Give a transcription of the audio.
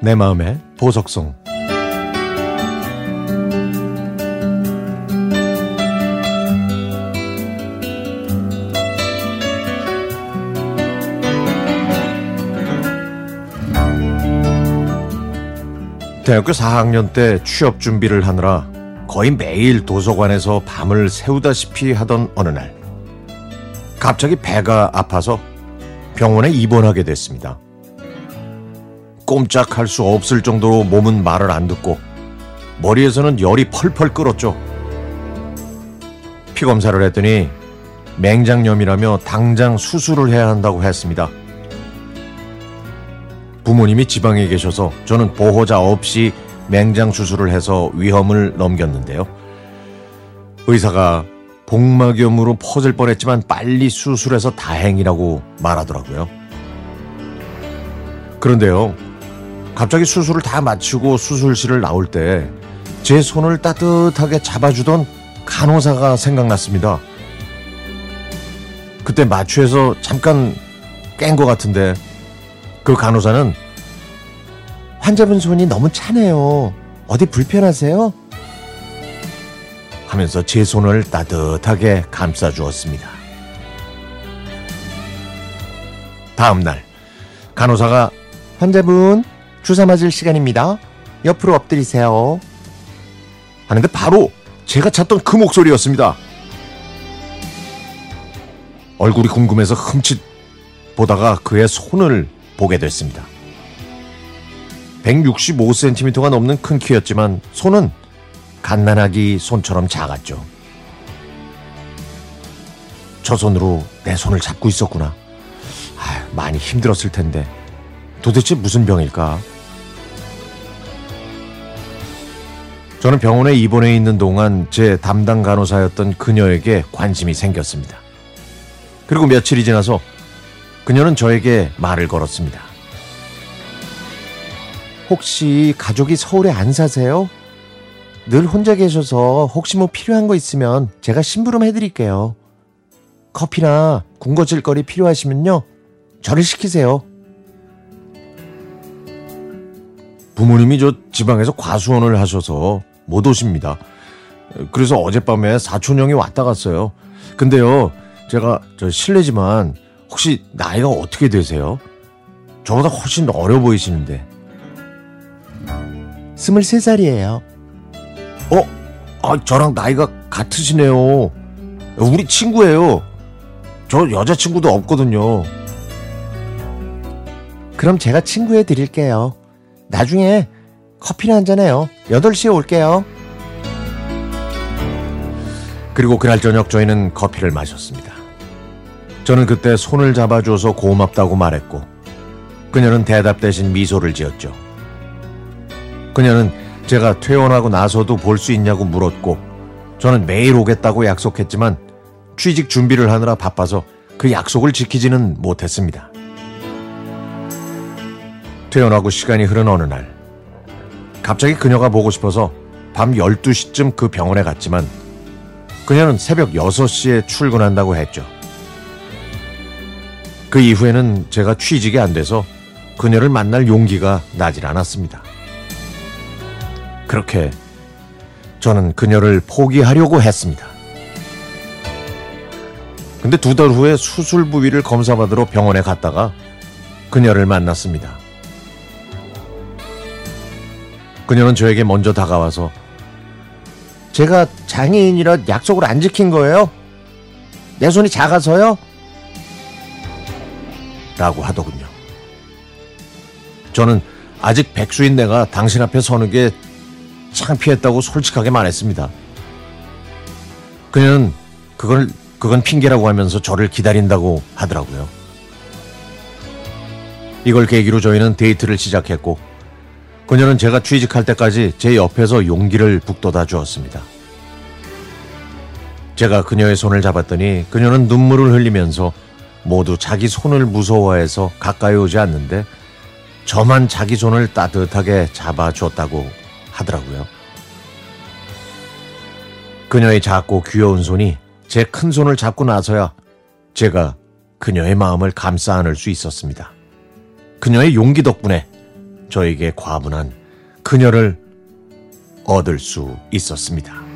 내 마음의 보석송. 대학교 4학년 때 취업 준비를 하느라 거의 매일 도서관에서 밤을 새우다시피 하던 어느 날 갑자기 배가 아파서 병원에 입원하게 됐습니다. 꼼짝할 수 없을 정도로 몸은 말을 안 듣고 머리에서는 열이 펄펄 끓었죠. 피검사를 했더니 맹장염이라며 당장 수술을 해야 한다고 했습니다. 부모님이 지방에 계셔서 저는 보호자 없이 맹장 수술을 해서 위험을 넘겼는데요. 의사가 복막염으로 퍼질 뻔했지만 빨리 수술해서 다행이라고 말하더라고요. 그런데요, 갑자기 수술을 다 마치고 수술실을 나올 때 제 손을 따뜻하게 잡아주던 간호사가 생각났습니다. 그때 마취해서 잠깐 깬 것 같은데 그 간호사는 "환자분 손이 너무 차네요. 어디 불편하세요?" 하면서 제 손을 따뜻하게 감싸주었습니다. 다음 날 간호사가 "환자분, 주사 맞을 시간입니다. 옆으로 엎드리세요." 하는데 바로 제가 찾던 그 목소리였습니다. 얼굴이 궁금해서 흠칫 보다가 그의 손을 보게 됐습니다. 165cm가 넘는 큰 키였지만 손은 갓난아기 손처럼 작았죠. 저 손으로 내 손을 잡고 있었구나. 많이 힘들었을 텐데 도대체 무슨 병일까? 저는 병원에 입원해 있는 동안 제 담당 간호사였던 그녀에게 관심이 생겼습니다. 그리고 며칠이 지나서 그녀는 저에게 말을 걸었습니다. "혹시 가족이 서울에 안 사세요? 늘 혼자 계셔서 혹시 뭐 필요한 거 있으면 제가 심부름 해드릴게요. 커피나 군것질거리 필요하시면요, 저를 시키세요." 부모님이 저 지방에서 과수원을 하셔서 못 오십니다. 그래서 어젯밤에 사촌 형이 왔다 갔어요. 근데요, 제가 실례지만 혹시 나이가 어떻게 되세요? 저보다 훨씬 어려 보이시는데. "23살이에요 "어? 저랑 나이가 같으시네요. 우리 친구예요. 저 여자친구도 없거든요. "그럼 제가 친구해 드릴게요. 나중에 커피나 한잔해요. 8시에 올게요." 그리고 그날 저녁 저희는 커피를 마셨습니다. 저는 그때 손을 잡아줘서 고맙다고 말했고 그녀는 대답 대신 미소를 지었죠. 그녀는 제가 퇴원하고 나서도 볼 수 있냐고 물었고 저는 매일 오겠다고 약속했지만 취직 준비를 하느라 바빠서 그 약속을 지키지는 못했습니다. 퇴원하고 시간이 흐른 어느 날 갑자기 그녀가 보고 싶어서 밤 12시쯤 그 병원에 갔지만 그녀는 새벽 6시에 출근한다고 했죠. 그 이후에는 제가 취직이 안 돼서 그녀를 만날 용기가 나질 않았습니다. 그렇게 저는 그녀를 포기하려고 했습니다. 근데 2달 후에 수술 부위를 검사받으러 병원에 갔다가 그녀를 만났습니다. 그녀는 저에게 먼저 다가와서 "제가 장애인이라 약속을 안 지킨 거예요? 내 손이 작아서요?" 라고 하더군요. 저는 아직 백수인 내가 당신 앞에 서는 게 창피했다고 솔직하게 말했습니다. 그녀는 그건 핑계라고 하면서 저를 기다린다고 하더라고요. 이걸 계기로 저희는 데이트를 시작했고 그녀는 제가 취직할 때까지 제 옆에서 용기를 북돋아 주었습니다. 제가 그녀의 손을 잡았더니 그녀는 눈물을 흘리면서 모두 자기 손을 무서워해서 가까이 오지 않는데 저만 자기 손을 따뜻하게 잡아줬다고 하더라고요. 그녀의 작고 귀여운 손이 제 큰 손을 잡고 나서야 제가 그녀의 마음을 감싸 안을 수 있었습니다. 그녀의 용기 덕분에 저에게 과분한 그녀를 얻을 수 있었습니다.